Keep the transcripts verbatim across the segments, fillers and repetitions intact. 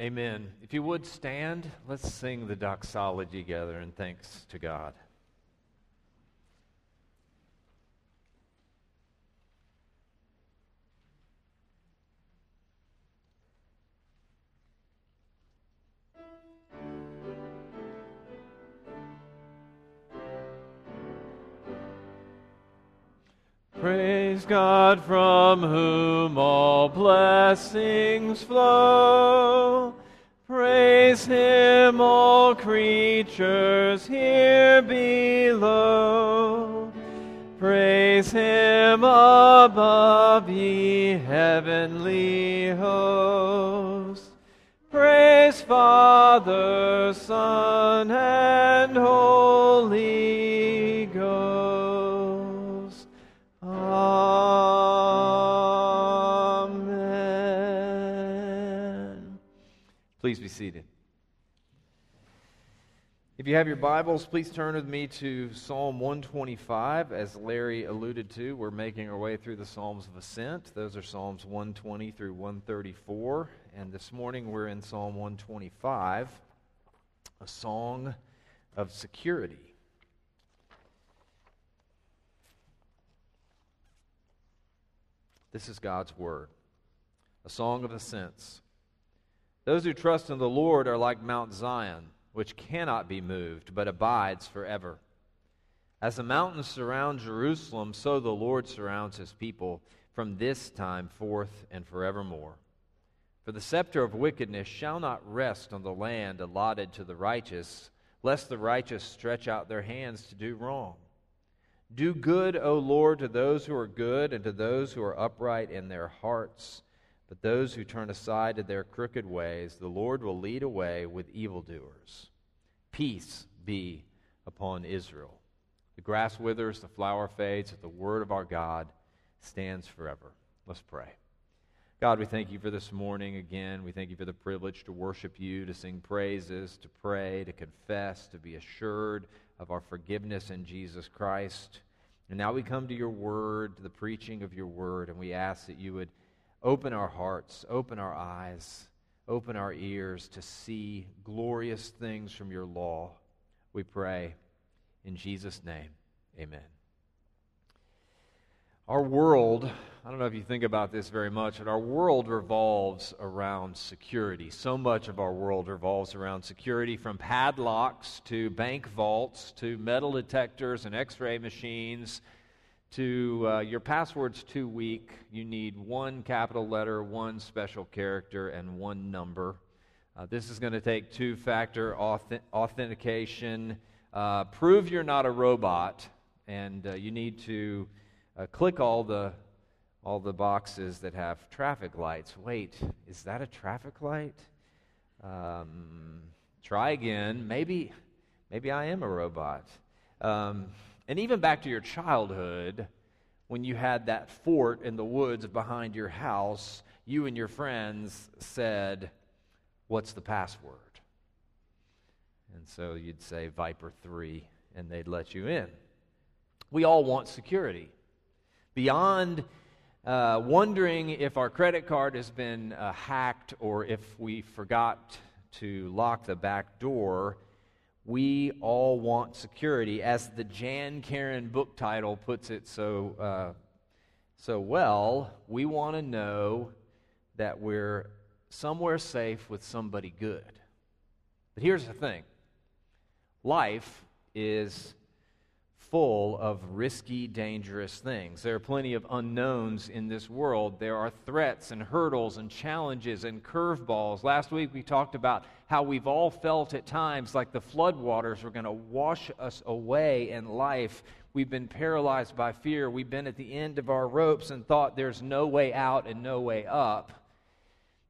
Amen. If you would stand, let's sing the doxology together and thanks to God. Praise God, from whom all blessings flow. Praise Him, all creatures here below. Praise Him above, ye heavenly hosts. Praise Father, Son, and Holy Ghost. Amen. Please be seated. If you have your Bibles, please turn with me to Psalm one twenty-five. As Larry alluded to, we're making our way through the Psalms of Ascent. Those are Psalms one twenty through one thirty-four. And this morning we're in Psalm one twenty-five, a song of security. This is God's Word, a song of ascents. Those who trust in the Lord are like Mount Zion, which cannot be moved, but abides forever. As the mountains surround Jerusalem, so the Lord surrounds His people from this time forth and forevermore. For the scepter of wickedness shall not rest on the land allotted to the righteous, lest the righteous stretch out their hands to do wrong. Do good, O Lord, to those who are good and to those who are upright in their hearts. But those who turn aside to their crooked ways, the Lord will lead away with evildoers. Peace be upon Israel. The grass withers, the flower fades, but the word of our God stands forever. Let's pray. God, we thank you for this morning again. We thank you for the privilege to worship you, to sing praises, to pray, to confess, to be assured of our forgiveness in Jesus Christ. And now we come to your word, to the preaching of your word, and we ask that you would open our hearts, open our eyes, open our ears to see glorious things from your law. We pray in Jesus' name, amen. Our world, I don't know if you think about this very much, but our world revolves around security. So much of our world revolves around security, from padlocks to bank vaults to metal detectors and x-ray machines to uh, your password's too weak. You need one capital letter, one special character, and one number. Uh, this is going to take two-factor auth- authentication. Uh, prove you're not a robot, and uh, you need to... Uh, click all the all the boxes that have traffic lights. Wait, is that a traffic light? Um, try again. Maybe, maybe I am a robot. Um, and even back to your childhood, when you had that fort in the woods behind your house, you and your friends said, "What's the password?" And so you'd say Viper three, and they'd let you in. We all want security. Beyond uh, wondering if our credit card has been uh, hacked or if we forgot to lock the back door, we all want security. As the Jan Karon book title puts it so, uh, so well, we want to know that we're somewhere safe with somebody good. But here's the thing. Life is full of risky, dangerous things. There are plenty of unknowns in this world. There are threats and hurdles and challenges and curveballs. Last week we talked about how we've all felt at times like the floodwaters were going to wash us away in life. We've been paralyzed by fear. We've been at the end of our ropes and thought there's no way out and no way up.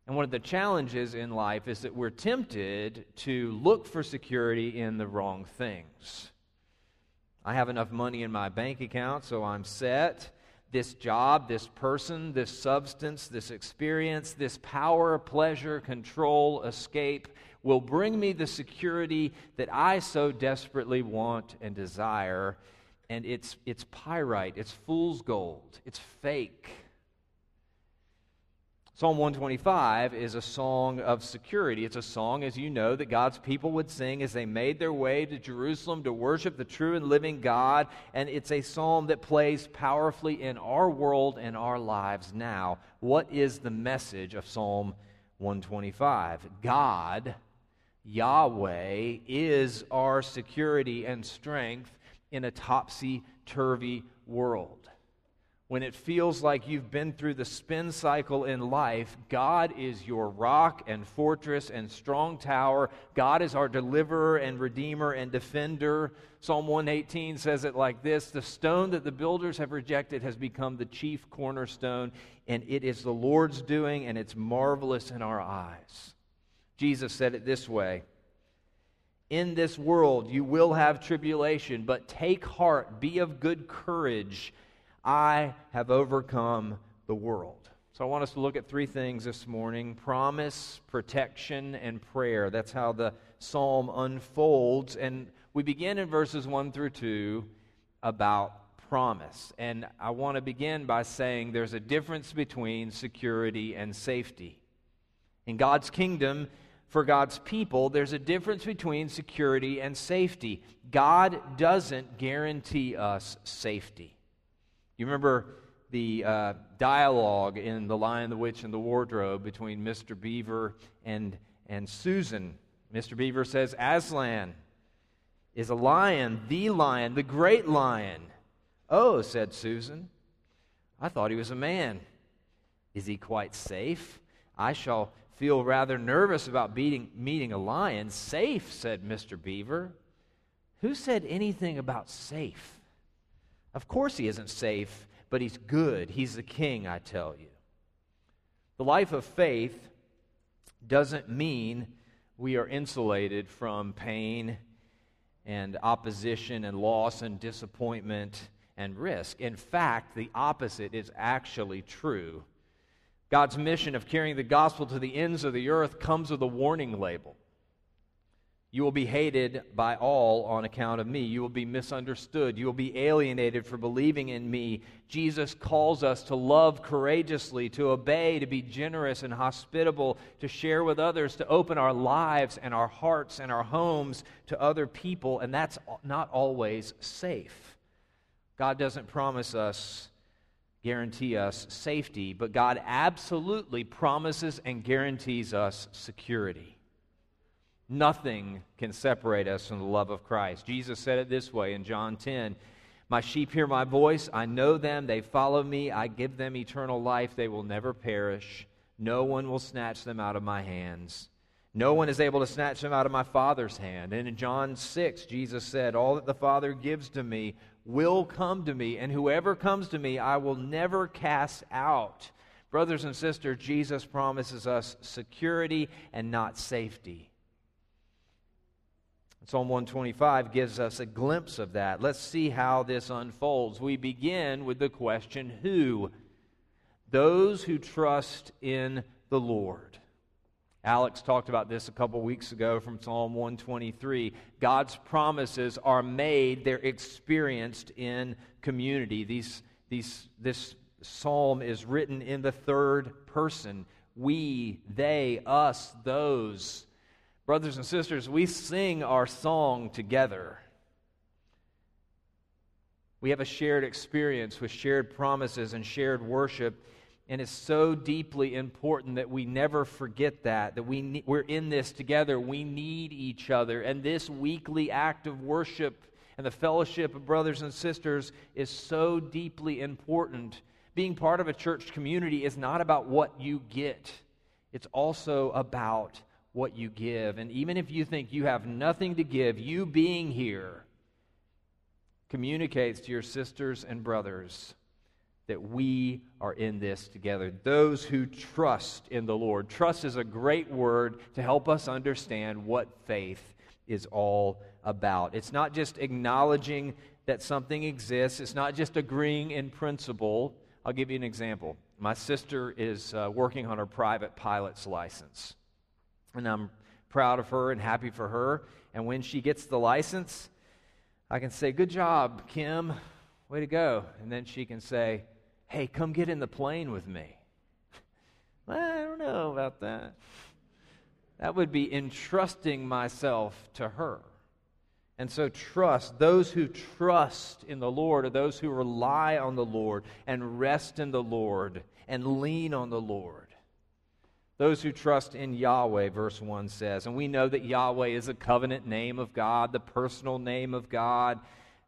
And one of the challenges in life is that we're tempted to look for security in the wrong things. I have enough money in my bank account, so I'm set. This job, this person, this substance, this experience, this power, pleasure, control, escape will bring me the security that I so desperately want and desire. And it's it's pyrite, it's fool's gold, it's fake. Psalm one twenty-five is a song of security. It's a song, as you know, that God's people would sing as they made their way to Jerusalem to worship the true and living God. And it's a psalm that plays powerfully in our world and our lives now. What is the message of Psalm one twenty-five? God, Yahweh, is our security and strength in a topsy-turvy world. When it feels like you've been through the spin cycle in life, God is your rock and fortress and strong tower. God is our deliverer and redeemer and defender. Psalm one eighteen says it like this: the stone that the builders have rejected has become the chief cornerstone, and it is the Lord's doing, and it's marvelous in our eyes. Jesus said it this way: in this world you will have tribulation, but take heart, be of good courage. I have overcome the world. So I want us to look at three things this morning: promise, protection, and prayer. That's how the psalm unfolds. And we begin in verses one through two about promise. And I want to begin by saying there's a difference between security and safety. In God's kingdom, for God's people, there's a difference between security and safety. God doesn't guarantee us safety. You remember the uh, dialogue in The Lion, the Witch, and the Wardrobe between Mister Beaver and, and Susan. Mister Beaver says, "Aslan is a lion, the lion, the great lion." "Oh," said Susan, "I thought he was a man. Is he quite safe? I shall feel rather nervous about beating, meeting a lion." "Safe," said Mister Beaver. "Who said anything about safe? Of course he isn't safe, but he's good. He's the king, I tell you." The life of faith doesn't mean we are insulated from pain and opposition and loss and disappointment and risk. In fact, the opposite is actually true. God's mission of carrying the gospel to the ends of the earth comes with a warning label. You will be hated by all on account of me. You will be misunderstood. You will be alienated for believing in me. Jesus calls us to love courageously, to obey, to be generous and hospitable, to share with others, to open our lives and our hearts and our homes to other people, and that's not always safe. God doesn't promise us, guarantee us safety, but God absolutely promises and guarantees us security. Nothing can separate us from the love of Christ. Jesus said it this way in John ten, "My sheep hear my voice. I know them. They follow me. I give them eternal life. They will never perish. No one will snatch them out of my hands. No one is able to snatch them out of my Father's hand." And in John six, Jesus said, "All that the Father gives to me will come to me, and whoever comes to me I will never cast out." Brothers and sisters, Jesus promises us security and not safety. Psalm one twenty-five gives us a glimpse of that. Let's see how this unfolds. We begin with the question, who? Those who trust in the Lord. Alex talked about this a couple weeks ago from Psalm one twenty-three. God's promises are made, they're experienced in community. These, these, this psalm is written in the third person. We, they, us, those. Brothers and sisters, we sing our song together. We have a shared experience with shared promises and shared worship, and it's so deeply important that we never forget that, that we ne- we're in this together. We need each other, and this weekly act of worship and the fellowship of brothers and sisters is so deeply important. Being part of a church community is not about what you get. It's also about what you give. And even if you think you have nothing to give, you being here communicates to your sisters and brothers that we are in this together. Those who trust in the Lord. Trust is a great word to help us understand what faith is all about. It's not just acknowledging that something exists. It's not just agreeing in principle. I'll give you an example. My sister is uh, working on her private pilot's license. And I'm proud of her and happy for her. And when she gets the license, I can say, "Good job, Kim. Way to go." And then she can say, "Hey, come get in the plane with me." Well, about that? That would be entrusting myself to her. And so trust, those who trust in the Lord are those who rely on the Lord and rest in the Lord and lean on the Lord. Those who trust in Yahweh, verse one says. And we know that Yahweh is a covenant name of God, the personal name of God,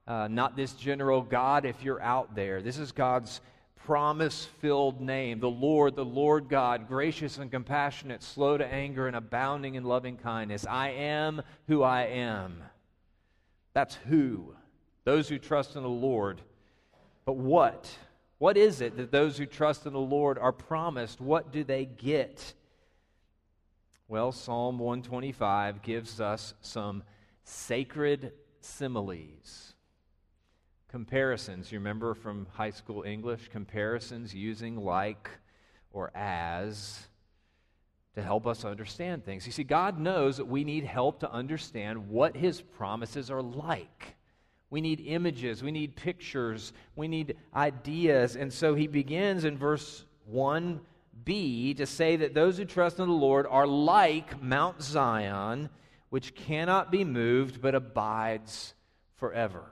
uh, not this general God if you're out there. This is God's promise-filled name. The Lord, the Lord God, gracious and compassionate, slow to anger and abounding in loving kindness. I am who I am. That's who. Those who trust in the Lord. But what? What is it that those who trust in the Lord are promised? What do they get? Well, Psalm one twenty-five gives us some sacred similes. Comparisons, you remember from high school English? Comparisons using like or as to help us understand things. You see, God knows that we need help to understand what His promises are like. We need images, we need pictures, we need ideas. And so He begins in verse one b to say that those who trust in the Lord are like Mount Zion, which cannot be moved but abides forever.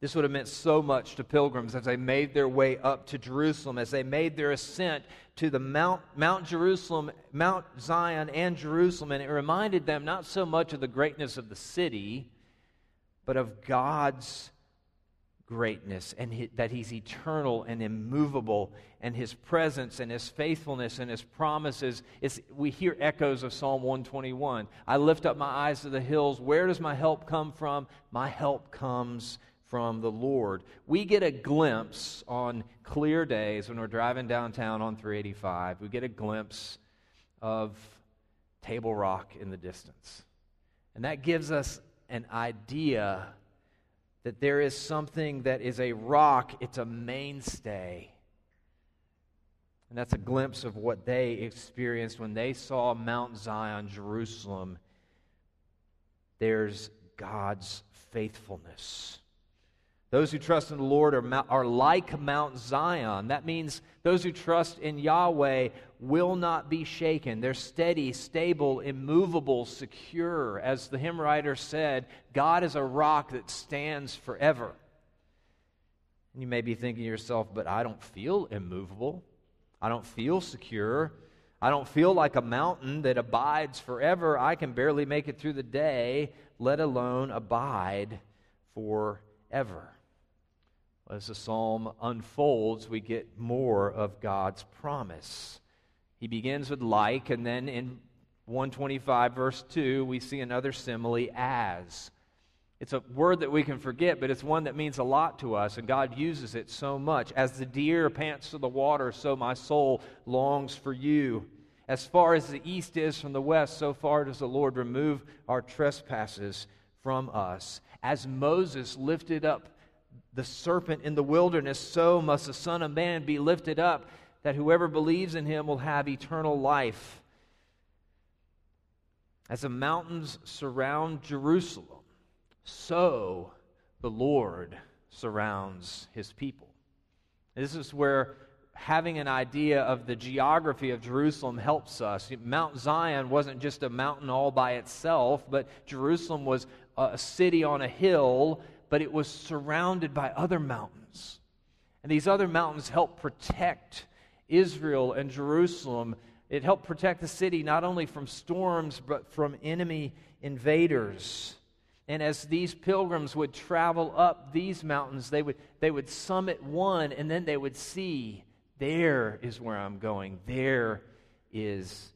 This would have meant so much to pilgrims as they made their way up to Jerusalem, as they made their ascent to the Mount, Mount Jerusalem, Mount Zion and Jerusalem. And it reminded them not so much of the greatness of the city, but of God's greatness and his, that He's eternal and immovable, and His presence and His faithfulness and His promises. It's, we hear echoes of Psalm one twenty-one. I lift up my eyes to the hills. Where does my help come from? My help comes from the Lord. We get a glimpse on clear days when we're driving downtown on three eighty-five. We get a glimpse of Table Rock in the distance. And that gives us an idea that there is something that is a rock, it's a mainstay. And that's a glimpse of what they experienced when they saw Mount Zion, Jerusalem. There's God's faithfulness. Those who trust in the Lord are, are like Mount Zion. That means those who trust in Yahweh will not be shaken. They're steady, stable, immovable, secure. As the hymn writer said, God is a rock that stands forever. And you may be thinking to yourself, but I don't feel immovable. I don't feel secure. I don't feel like a mountain that abides forever. I can barely make it through the day, let alone abide forever. As the psalm unfolds, we get more of God's promise. He begins with like, and then in one twenty-five, verse two, we see another simile, as. It's a word that we can forget, but it's one that means a lot to us, and God uses it so much. As the deer pants to the water, so my soul longs for you. As far as the east is from the west, so far does the Lord remove our trespasses from us. As Moses lifted up the serpent in the wilderness, so must the Son of Man be lifted up, that whoever believes in Him will have eternal life. As the mountains surround Jerusalem, so the Lord surrounds His people. This is where having an idea of the geography of Jerusalem helps us. Mount Zion wasn't just a mountain all by itself, but Jerusalem was a city on a hill, but it was surrounded by other mountains. And these other mountains helped protect Israel and Jerusalem. It helped protect the city not only from storms, but from enemy invaders. And as these pilgrims would travel up these mountains, they would, they would summit one, and then they would see, there is where I'm going. There is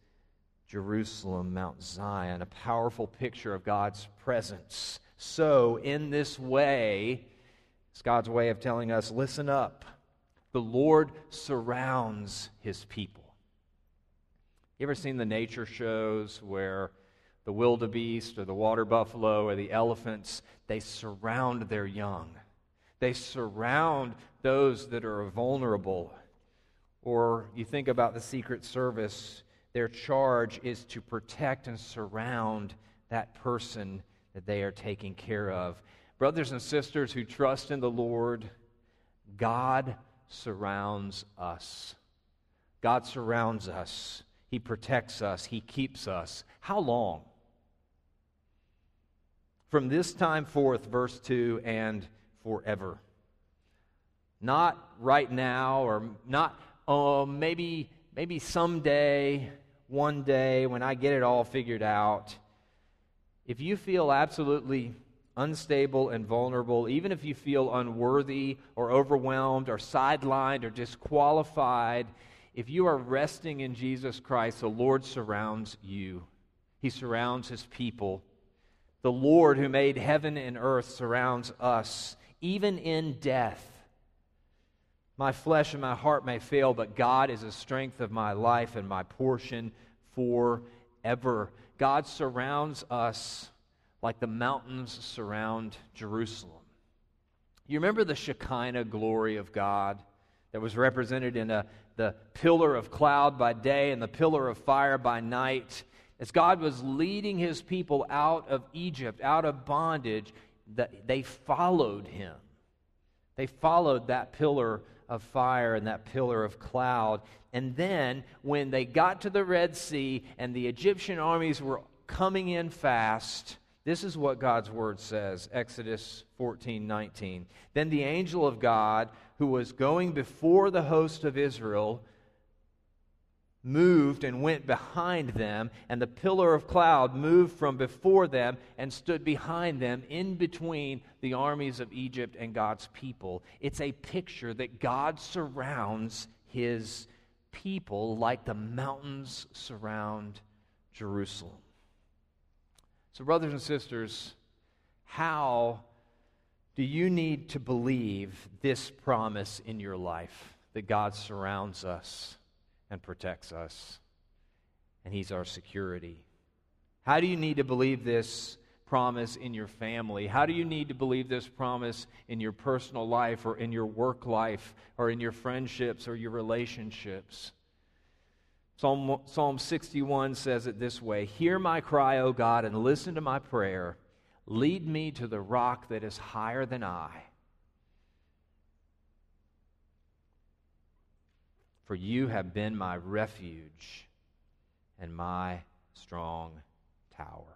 Jerusalem, Mount Zion, a powerful picture of God's presence. So, in this way, it's God's way of telling us, listen up. The Lord surrounds His people. You ever seen the nature shows where the wildebeest or the water buffalo or the elephants, they surround their young. They surround those that are vulnerable. Or you think about the Secret Service, their charge is to protect and surround that person that they are taking care of. Brothers and sisters who trust in the Lord, God surrounds us. God surrounds us. He protects us. He keeps us. How long? From this time forth, verse two, and forever. Not right now, or not uh, maybe, maybe someday, one day, when I get it all figured out. If you feel absolutely unstable and vulnerable, even if you feel unworthy or overwhelmed or sidelined or disqualified, if you are resting in Jesus Christ, the Lord surrounds you. He surrounds His people. The Lord who made heaven and earth surrounds us, even in death. My flesh and my heart may fail, but God is the strength of my life and my portion forever. God surrounds us like the mountains surround Jerusalem. You remember the Shekinah glory of God that was represented in a, the pillar of cloud by day and the pillar of fire by night. As God was leading His people out of Egypt, out of bondage, that they followed Him. They followed that pillar of fire and that pillar of cloud. And then when they got to the Red Sea and the Egyptian armies were coming in fast, this is what God's Word says, Exodus fourteen nineteen. Then the angel of God, who was going before the host of Israel, moved and went behind them, and the pillar of cloud moved from before them and stood behind them in between the armies of Egypt and God's people. It's a picture that God surrounds His people like the mountains surround Jerusalem. So, brothers and sisters, how do you need to believe this promise in your life that God surrounds us and protects us, and He's our security? How do you need to believe this promise in your family? How do you need to believe this promise in your personal life or in your work life or in your friendships or your relationships? Psalm, Psalm sixty-one says it this way, "Hear my cry, O God, and listen to my prayer. Lead me to the rock that is higher than I. For you have been my refuge and my strong tower."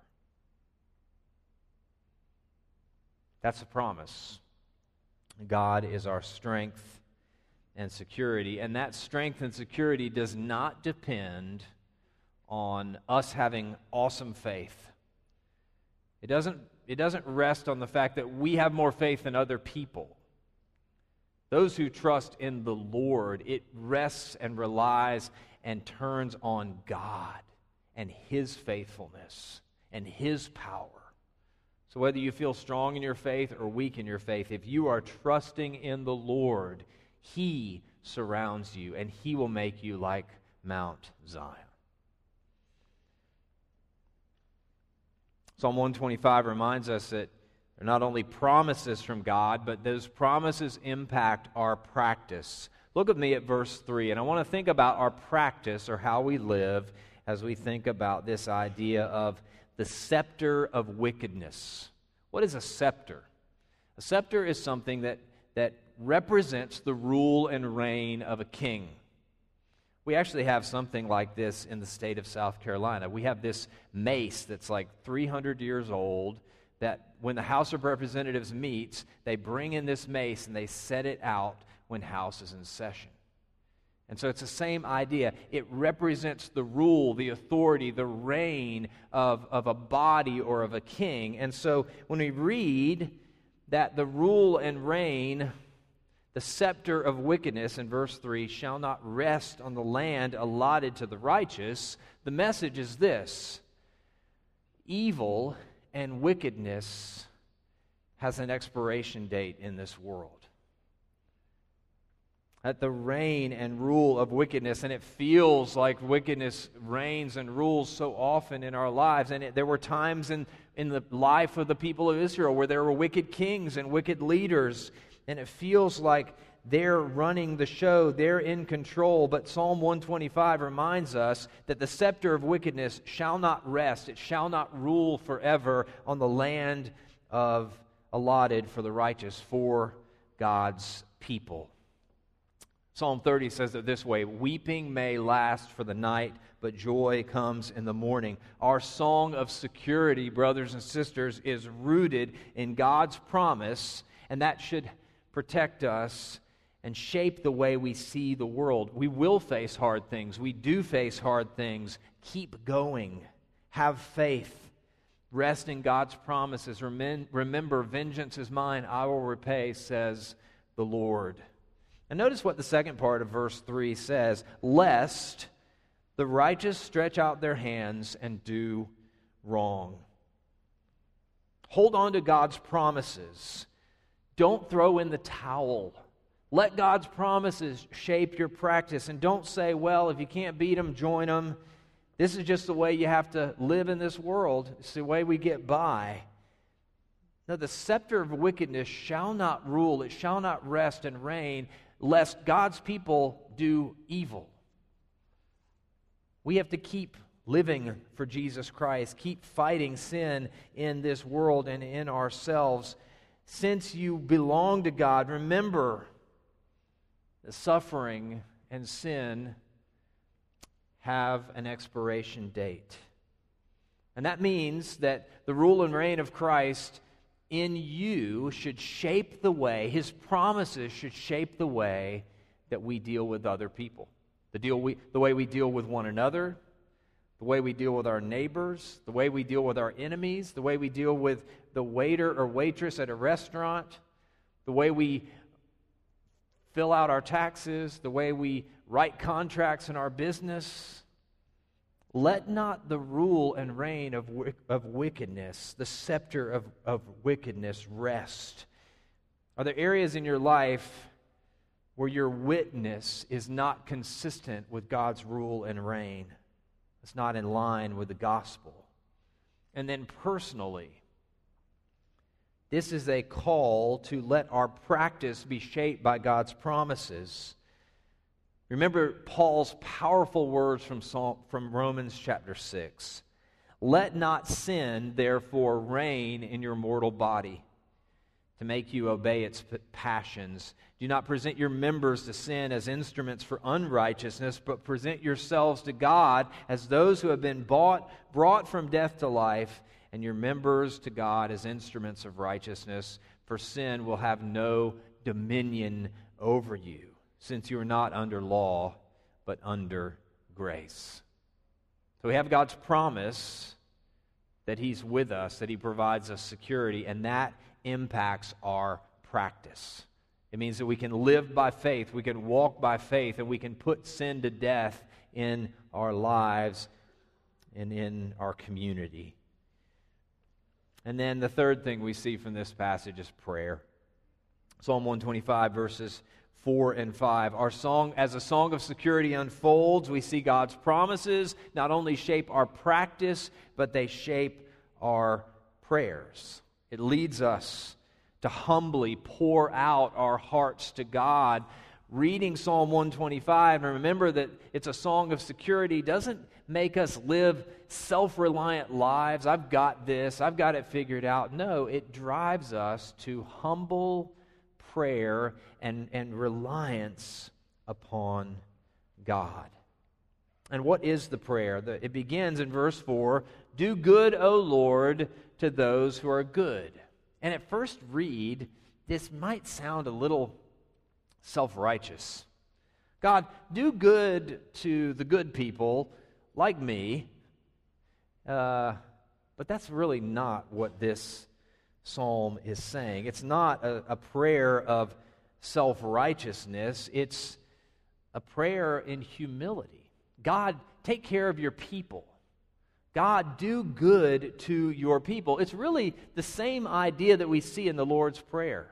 That's a promise. God is our strength and security. And that strength and security does not depend on us having awesome faith. It doesn't, it doesn't rest on the fact that we have more faith than other people. Those who trust in the Lord, it rests and relies and turns on God and His faithfulness and His power. So whether you feel strong in your faith or weak in your faith, if you are trusting in the Lord, He surrounds you and He will make you like Mount Zion. Psalm one twenty-five reminds us that they're not only promises from God, but those promises impact our practice. Look at me at verse three, and I want to think about our practice or how we live as we think about this idea of the scepter of wickedness. What is a scepter? A scepter is something that, that represents the rule and reign of a king. We actually have something like this in the state of South Carolina. We have this mace that's like three hundred years old, that when the House of Representatives meets, they bring in this mace and they set it out when House is in session. And so it's the same idea. It represents the rule, the authority, the reign of, of a body or of a king. And so when we read that the rule and reign, the scepter of wickedness in verse three, shall not rest on the land allotted to the righteous, the message is this: evil and wickedness has an expiration date in this world. At the reign and rule of wickedness, and it feels like wickedness reigns and rules so often in our lives, and it, there were times in, in the life of the people of Israel where there were wicked kings and wicked leaders, and it feels like they're running the show, they're in control, but Psalm one twenty-five reminds us that the scepter of wickedness shall not rest, it shall not rule forever on the land of allotted for the righteous, for God's people. Psalm thirty says it this way, weeping may last for the night, but joy comes in the morning. Our song of security, brothers and sisters, is rooted in God's promise, and that should protect us and shape the way we see the world. We will face hard things. We do face hard things. Keep going. Have faith. Rest in God's promises. Remember, vengeance is mine, I will repay, says the Lord. And notice what the second part of verse three says, lest the righteous stretch out their hands and do wrong. Hold on to God's promises. Don't throw in the towel. Let God's promises shape your practice. And don't say, well, if you can't beat them, join them. This is just the way you have to live in this world. It's the way we get by. No, the scepter of wickedness shall not rule. It shall not rest and reign, lest God's people do evil. We have to keep living for Jesus Christ, keep fighting sin in this world and in ourselves. Since you belong to God, remember that suffering and sin have an expiration date. And that means that the rule and reign of Christ in you should shape the way, his promises should shape the way that we deal with other people. The deal we, the way we deal with one another, the way we deal with our neighbors, the way we deal with our enemies, the way we deal with the waiter or waitress at a restaurant, the way we fill out our taxes, the way we write contracts in our business. Let not the rule and reign of, of wickedness, the scepter of, of wickedness, rest. Are there areas in your life where your witness is not consistent with God's rule and reign? It's not in line with the gospel. And then personally, this is a call to let our practice be shaped by God's promises. Remember Paul's powerful words from Psalm, from Romans chapter six. Let not sin, therefore, reign in your mortal body to make you obey its passions. Do not present your members to sin as instruments for unrighteousness, but present yourselves to God as those who have been bought, brought from death to life, and your members to God as instruments of righteousness, for sin will have no dominion over you, since you are not under law, but under grace. So we have God's promise that he's with us, that he provides us security, and that impacts our practice. It means that we can live by faith, we can walk by faith, and we can put sin to death in our lives and in our community. And then the third thing we see from this passage is prayer. Psalm one twenty-five, verses four and five. Our song, as a song of security unfolds, we see God's promises not only shape our practice, but they shape our prayers. It leads us to humbly pour out our hearts to God. Reading Psalm one twenty-five, and remember that it's a song of security, doesn't make us live self-reliant lives. I've got this. I've got it figured out. No, it drives us to humble prayer and, and reliance upon God. And what is the prayer? The, it begins in verse four, do good, O Lord, to those who are good. And at first read, this might sound a little self-righteous. God, do good to the good people, like me, uh, but that's really not what this psalm is saying. It's not a, a prayer of self-righteousness. It's a prayer in humility. God, take care of your people. God, do good to your people. It's really the same idea that we see in the Lord's Prayer.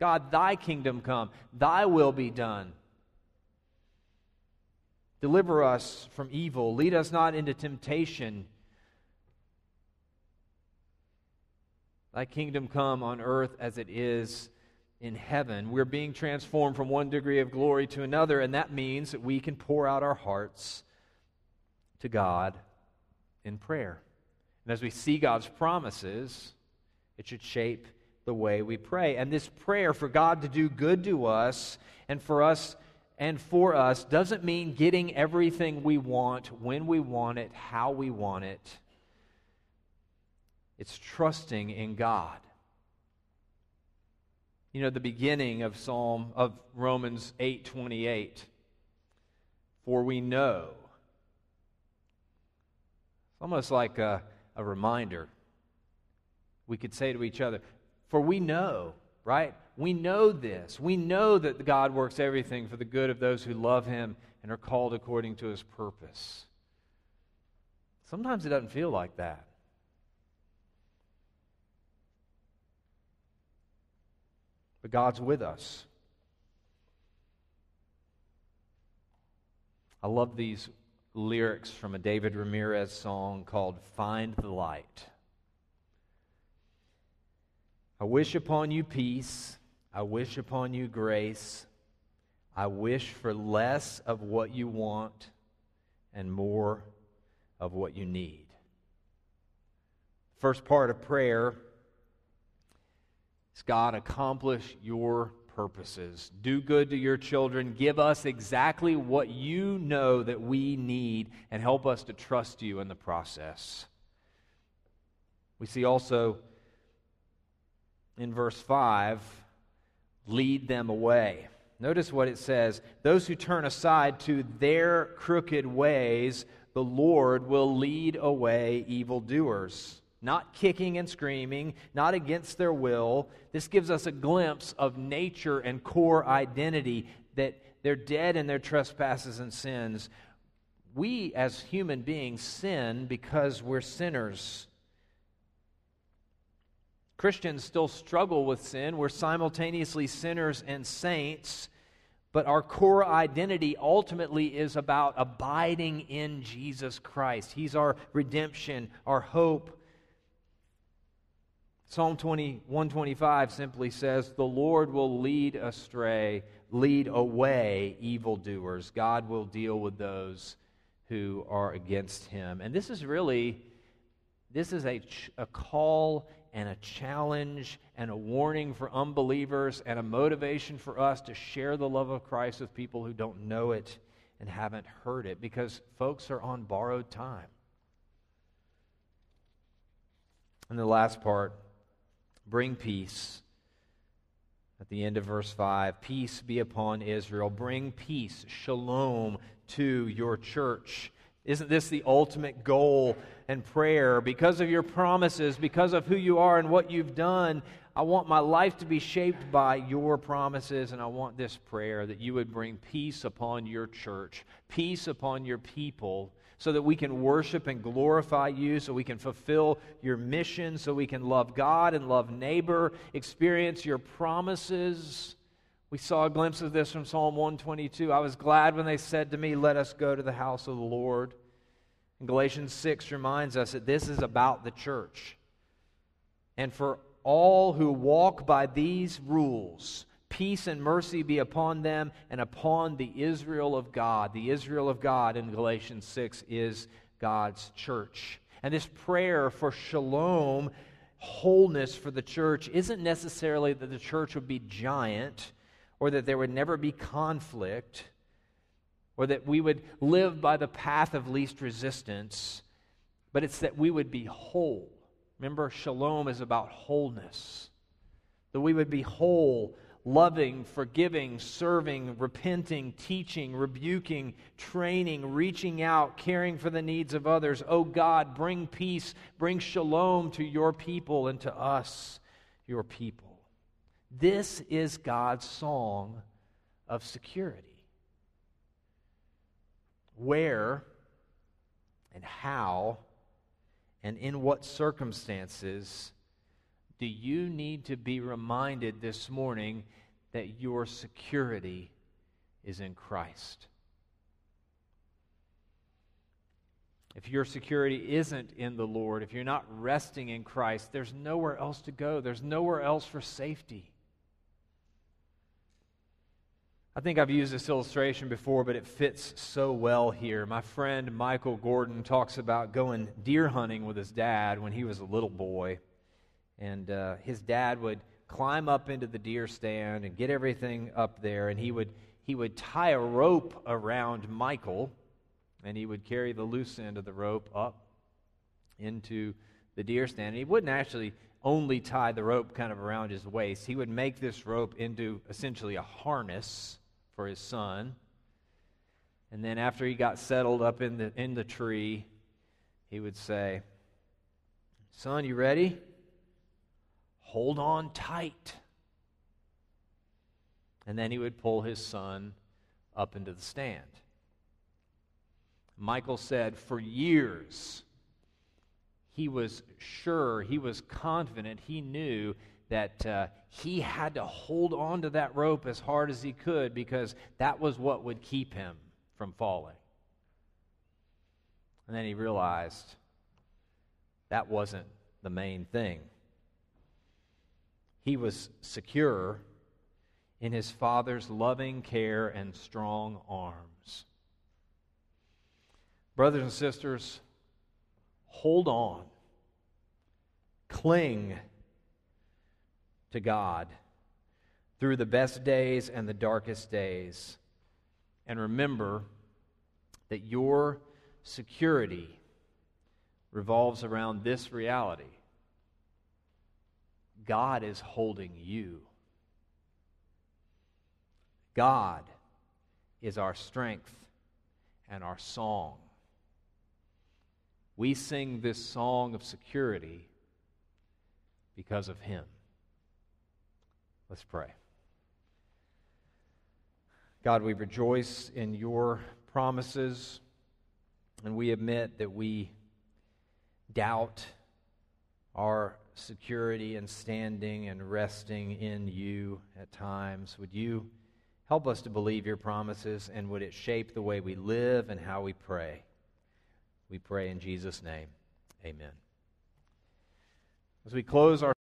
God, thy kingdom come, thy will be done. Deliver us from evil. Lead us not into temptation. Thy kingdom come on earth as it is in heaven. We're being transformed from one degree of glory to another, and that means that we can pour out our hearts to God in prayer. And as we see God's promises, it should shape the way we pray. And this prayer for God to do good to us and for us and for us doesn't mean getting everything we want, when we want it, how we want it. It's trusting in God. You know, the beginning of Psalm of Romans eight twenty-eight, for we know. It's almost like a, a reminder. We could say to each other, for we know, right? We know this. We know that God works everything for the good of those who love Him and are called according to His purpose. Sometimes it doesn't feel like that. But God's with us. I love these lyrics from a David Ramirez song called Find the Light. I wish upon you peace, I wish upon you grace, I wish for less of what you want and more of what you need. First part of prayer is God, accomplish your purposes. Do good to your children. Give us exactly what you know that we need and help us to trust you in the process. We see also in verse five, lead them away. Notice what it says. Those who turn aside to their crooked ways, the Lord will lead away evildoers. Not kicking and screaming, not against their will. This gives us a glimpse of nature and core identity, that they're dead in their trespasses and sins. We as human beings sin because we're sinners. Christians still struggle with sin. We're simultaneously sinners and saints, but our core identity ultimately is about abiding in Jesus Christ. He's our redemption, our hope. Psalm one twenty-five simply says, the Lord will lead astray, lead away evildoers. God will deal with those who are against Him. And this is really, this is a, a call and a challenge and a warning for unbelievers and a motivation for us to share the love of Christ with people who don't know it and haven't heard it, because folks are on borrowed time. And the last part, bring peace. At the end of verse five, peace be upon Israel. Bring peace, shalom, to your church. Isn't this the ultimate goal and prayer? Because of your promises, because of who you are and what you've done, I want my life to be shaped by your promises, and I want this prayer that you would bring peace upon your church, peace upon your people, so that we can worship and glorify you, so we can fulfill your mission, so we can love God and love neighbor, experience your promises. We saw a glimpse of this from Psalm one twenty-two. I was glad when they said to me, let us go to the house of the Lord. And Galatians six reminds us that this is about the church. And for all who walk by these rules, peace and mercy be upon them and upon the Israel of God. The Israel of God in Galatians six is God's church. And this prayer for shalom, wholeness for the church, isn't necessarily that the church would be giant, or that there would never be conflict, or that we would live by the path of least resistance, but it's that we would be whole. Remember, shalom is about wholeness. That we would be whole, loving, forgiving, serving, repenting, teaching, rebuking, training, reaching out, caring for the needs of others. Oh God, bring peace, bring shalom to your people and to us, your people. This is God's song of security. Where and how and in what circumstances do you need to be reminded this morning that your security is in Christ? If your security isn't in the Lord, if you're not resting in Christ, there's nowhere else to go. There's nowhere else for safety. I think I've used this illustration before, but it fits so well here. My friend Michael Gordon talks about going deer hunting with his dad when he was a little boy. And uh, his dad would climb up into the deer stand and get everything up there, and he would he would tie a rope around Michael, and he would carry the loose end of the rope up into the deer stand. And he wouldn't actually only tie the rope kind of around his waist. He would make this rope into essentially a harness for his son. And then after he got settled up in the in the tree, he would say, "Son, you ready? Hold on tight." And then he would pull his son up into the stand. Michael said, for years, he was sure, he was confident, he knew that uh, he had to hold on to that rope as hard as he could because that was what would keep him from falling. And then he realized that wasn't the main thing. He was secure in his father's loving care and strong arms. Brothers and sisters, hold on. Cling to God through the best days and the darkest days. And remember that your security revolves around this reality. God is holding you. God is our strength and our song. We sing this song of security because of Him. Let's pray. God, we rejoice in your promises, and we admit that we doubt our security and standing and resting in you at times. Would you help us to believe your promises, and would it shape the way we live and how we pray? We pray in Jesus' name. Amen. As we close our